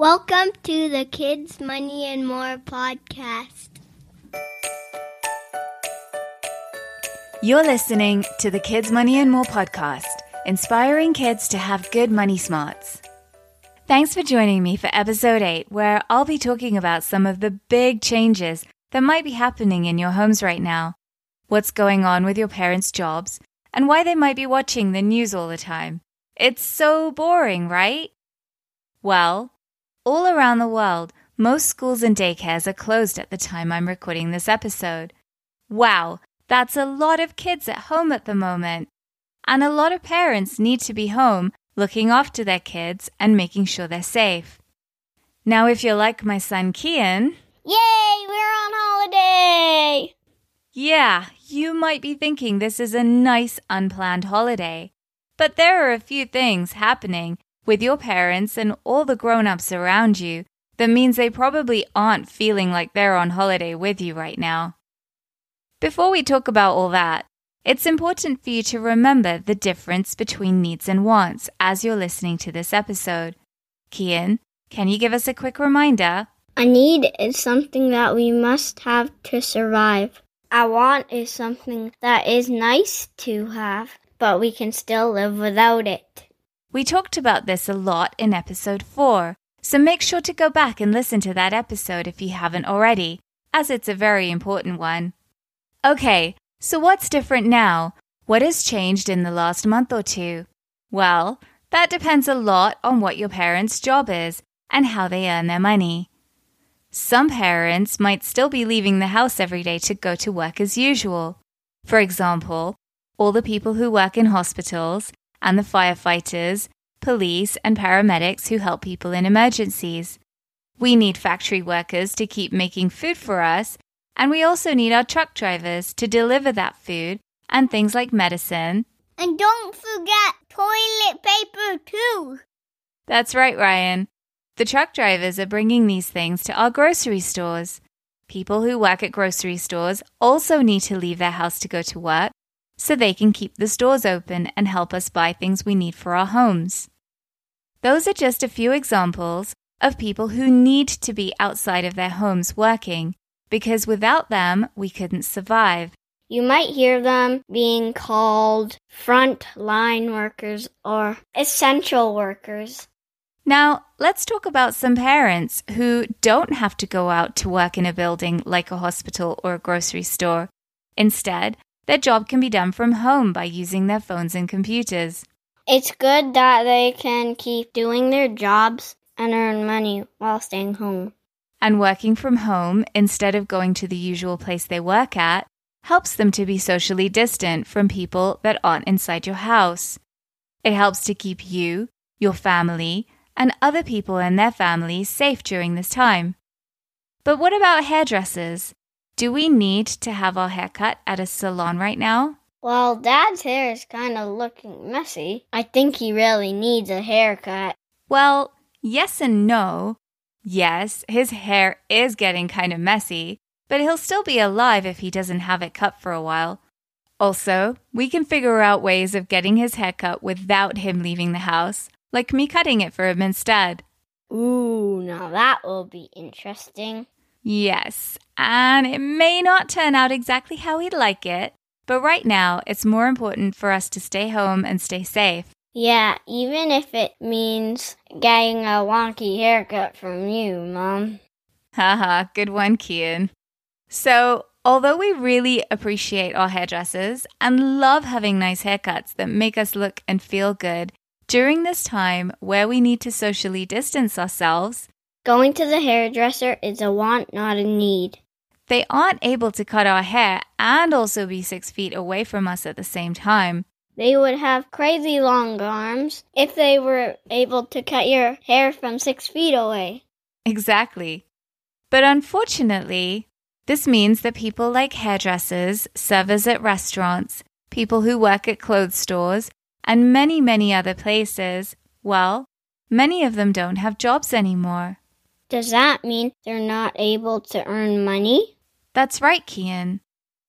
Welcome to the Kids Money and More podcast. You're listening to the Kids Money and More podcast, inspiring kids to have good money smarts. Thanks for joining me for episode 8, where I'll be talking about some of the big changes that might be happening in your homes right now, what's going on with your parents' jobs, and why they might be watching the news all the time. It's so boring, right? Well, all around the world, most schools and daycares are closed at the time I'm recording this episode. Wow, that's a lot of kids at home at the moment. And a lot of parents need to be home looking after their kids and making sure they're safe. Now, if you're like my son Kian... Yay, we're on holiday! Yeah, you might be thinking this is a nice unplanned holiday. But there are a few things happening with your parents and all the grown-ups around you, that means they probably aren't feeling like they're on holiday with you right now. Before we talk about all that, it's important for you to remember the difference between needs and wants as you're listening to this episode. Kian, can you give us a quick reminder? A need is something that we must have to survive. A want is something that is nice to have, but we can still live without it. We talked about this a lot in episode 4, so make sure to go back and listen to that episode if you haven't already, as it's a very important one. Okay, so what's different now? What has changed in the last month or two? Well, that depends a lot on what your parents' job is and how they earn their money. Some parents might still be leaving the house every day to go to work as usual. For example, all the people who work in hospitals and the firefighters, police, and paramedics who help people in emergencies. We need factory workers to keep making food for us, and we also need our truck drivers to deliver that food and things like medicine. And don't forget toilet paper too! That's right, Ryan. The truck drivers are bringing these things to our grocery stores. People who work at grocery stores also need to leave their house to go to work, so they can keep the stores open and help us buy things we need for our homes. Those are just a few examples of people who need to be outside of their homes working, because without them, we couldn't survive. You might hear them being called frontline workers or essential workers. Now, let's talk about some parents who don't have to go out to work in a building like a hospital or a grocery store. Instead, their job can be done from home by using their phones and computers. It's good that they can keep doing their jobs and earn money while staying home. And working from home instead of going to the usual place they work at helps them to be socially distant from people that aren't inside your house. It helps to keep you, your family, and other people and their families safe during this time. But what about hairdressers? Do we need to have our hair cut at a salon right now? Well, Dad's hair is kind of looking messy. I think he really needs a haircut. Well, yes and no. Yes, his hair is getting kind of messy, but he'll still be alive if he doesn't have it cut for a while. Also, we can figure out ways of getting his hair cut without him leaving the house, like me cutting it for him instead. Ooh, now that will be interesting. Yes, and it may not turn out exactly how we'd like it, but right now it's more important for us to stay home and stay safe. Yeah, even if it means getting a wonky haircut from you, Mom. Haha, good one, Kian. So, although we really appreciate our hairdressers and love having nice haircuts that make us look and feel good, during this time where we need to socially distance ourselves, going to the hairdresser is a want, not a need. They aren't able to cut our hair and also be 6 feet away from us at the same time. They would have crazy long arms if they were able to cut your hair from 6 feet away. Exactly. But unfortunately, this means that people like hairdressers, servers at restaurants, people who work at clothes stores, and many, many other places, well, many of them don't have jobs anymore. Does that mean they're not able to earn money? That's right, Kian.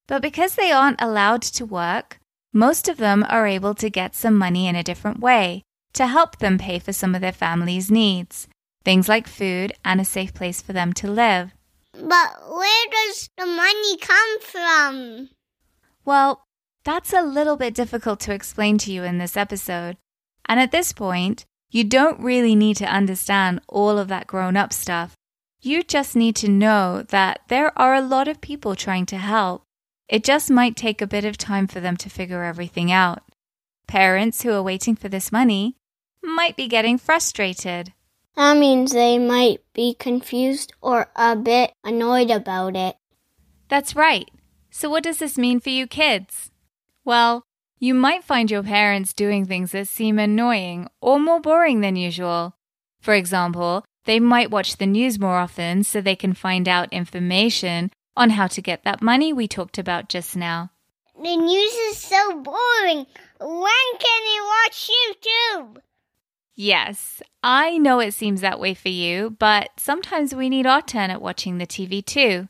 But because they aren't allowed to work, most of them are able to get some money in a different way to help them pay for some of their family's needs. Things like food and a safe place for them to live. But where does the money come from? Well, that's a little bit difficult to explain to you in this episode. And at this point, you don't really need to understand all of that grown-up stuff. You just need to know that there are a lot of people trying to help. It just might take a bit of time for them to figure everything out. Parents who are waiting for this money might be getting frustrated. That means they might be confused or a bit annoyed about it. That's right. So what does this mean for you kids? Well, you might find your parents doing things that seem annoying or more boring than usual. For example, they might watch the news more often so they can find out information on how to get that money we talked about just now. The news is so boring. When can they watch YouTube? Yes, I know it seems that way for you, but sometimes we need our turn at watching the TV too.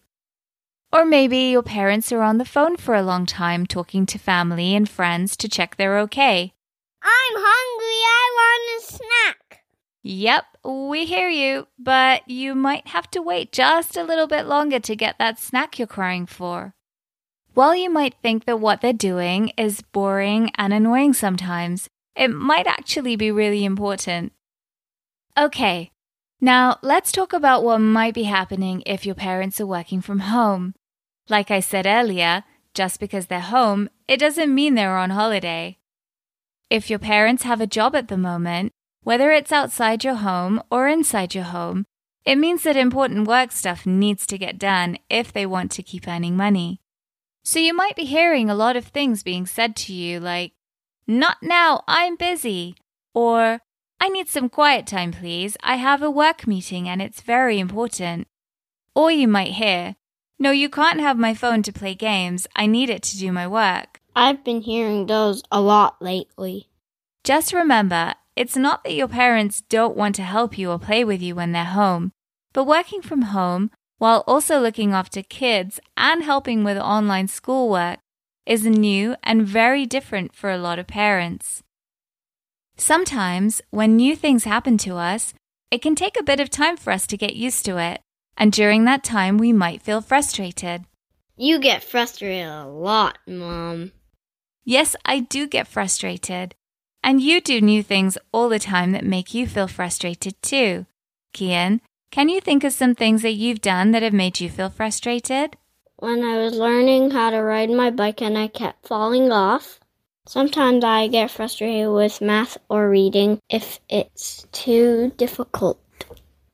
Or maybe your parents are on the phone for a long time talking to family and friends to check they're okay. I'm hungry. I want a snack. Yep, we hear you, but you might have to wait just a little bit longer to get that snack you're crying for. While you might think that what they're doing is boring and annoying sometimes, it might actually be really important. Okay, now let's talk about what might be happening if your parents are working from home. Like I said earlier, just because they're home, it doesn't mean they're on holiday. If your parents have a job at the moment, whether it's outside your home or inside your home, it means that important work stuff needs to get done if they want to keep earning money. So you might be hearing a lot of things being said to you like, "Not now, I'm busy," or "I need some quiet time, please. I have a work meeting and it's very important." Or you might hear, "No, you can't have my phone to play games. I need it to do my work." I've been hearing those a lot lately. Just remember, it's not that your parents don't want to help you or play with you when they're home, but working from home, while also looking after kids and helping with online schoolwork, is new and very different for a lot of parents. Sometimes, when new things happen to us, it can take a bit of time for us to get used to it, and during that time we might feel frustrated. You get frustrated a lot, Mom. Yes, I do get frustrated. And you do new things all the time that make you feel frustrated too. Kian, can you think of some things that you've done that have made you feel frustrated? When I was learning how to ride my bike and I kept falling off. Sometimes I get frustrated with math or reading if it's too difficult.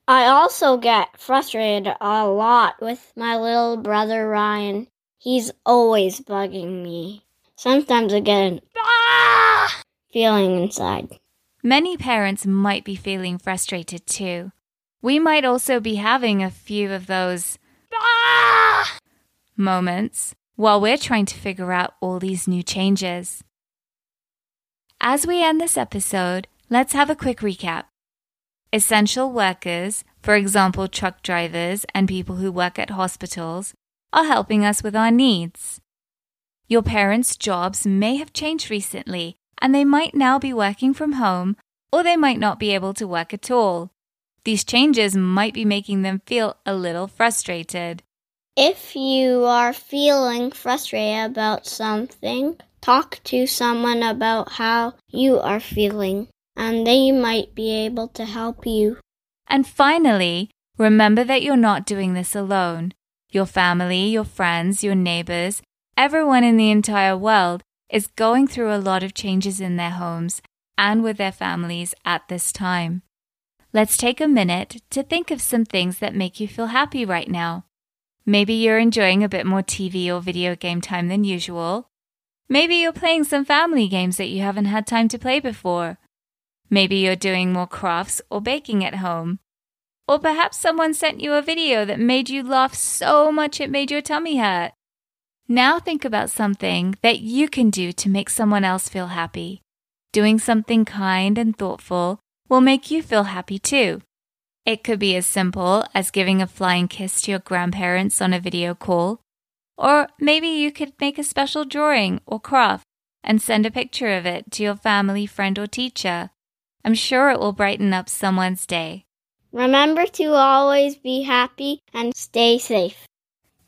I also get frustrated a lot with my little brother Ryan. He's always bugging me. Sometimes I get an "ah!" feeling inside. Many parents might be feeling frustrated too. We might also be having a few of those "ah!" moments while we're trying to figure out all these new changes. As we end this episode, let's have a quick recap. Essential workers, for example truck drivers and people who work at hospitals, are helping us with our needs. Your parents' jobs may have changed recently, and they might now be working from home, or they might not be able to work at all. These changes might be making them feel a little frustrated. If you are feeling frustrated about something, talk to someone about how you are feeling, and they might be able to help you. And finally, remember that you're not doing this alone. Your family, your friends, your neighbors, everyone in the entire world is going through a lot of changes in their homes and with their families at this time. Let's take a minute to think of some things that make you feel happy right now. Maybe you're enjoying a bit more TV or video game time than usual. Maybe you're playing some family games that you haven't had time to play before. Maybe you're doing more crafts or baking at home. Or perhaps someone sent you a video that made you laugh so much it made your tummy hurt. Now think about something that you can do to make someone else feel happy. Doing something kind and thoughtful will make you feel happy too. It could be as simple as giving a flying kiss to your grandparents on a video call. Or maybe you could make a special drawing or craft and send a picture of it to your family, friend, or teacher. I'm sure it will brighten up someone's day. Remember to always be happy and stay safe.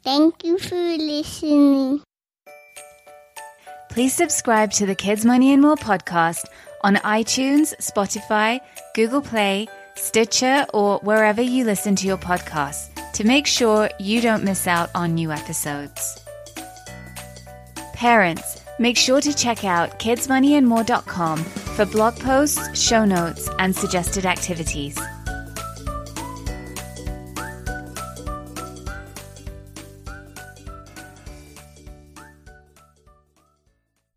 Thank you for listening. Please subscribe to the Kids Money and More podcast on iTunes, Spotify, Google Play, Stitcher, or wherever you listen to your podcasts to make sure you don't miss out on new episodes. Parents, make sure to check out kidsmoneyandmore.com for blog posts, show notes, and suggested activities.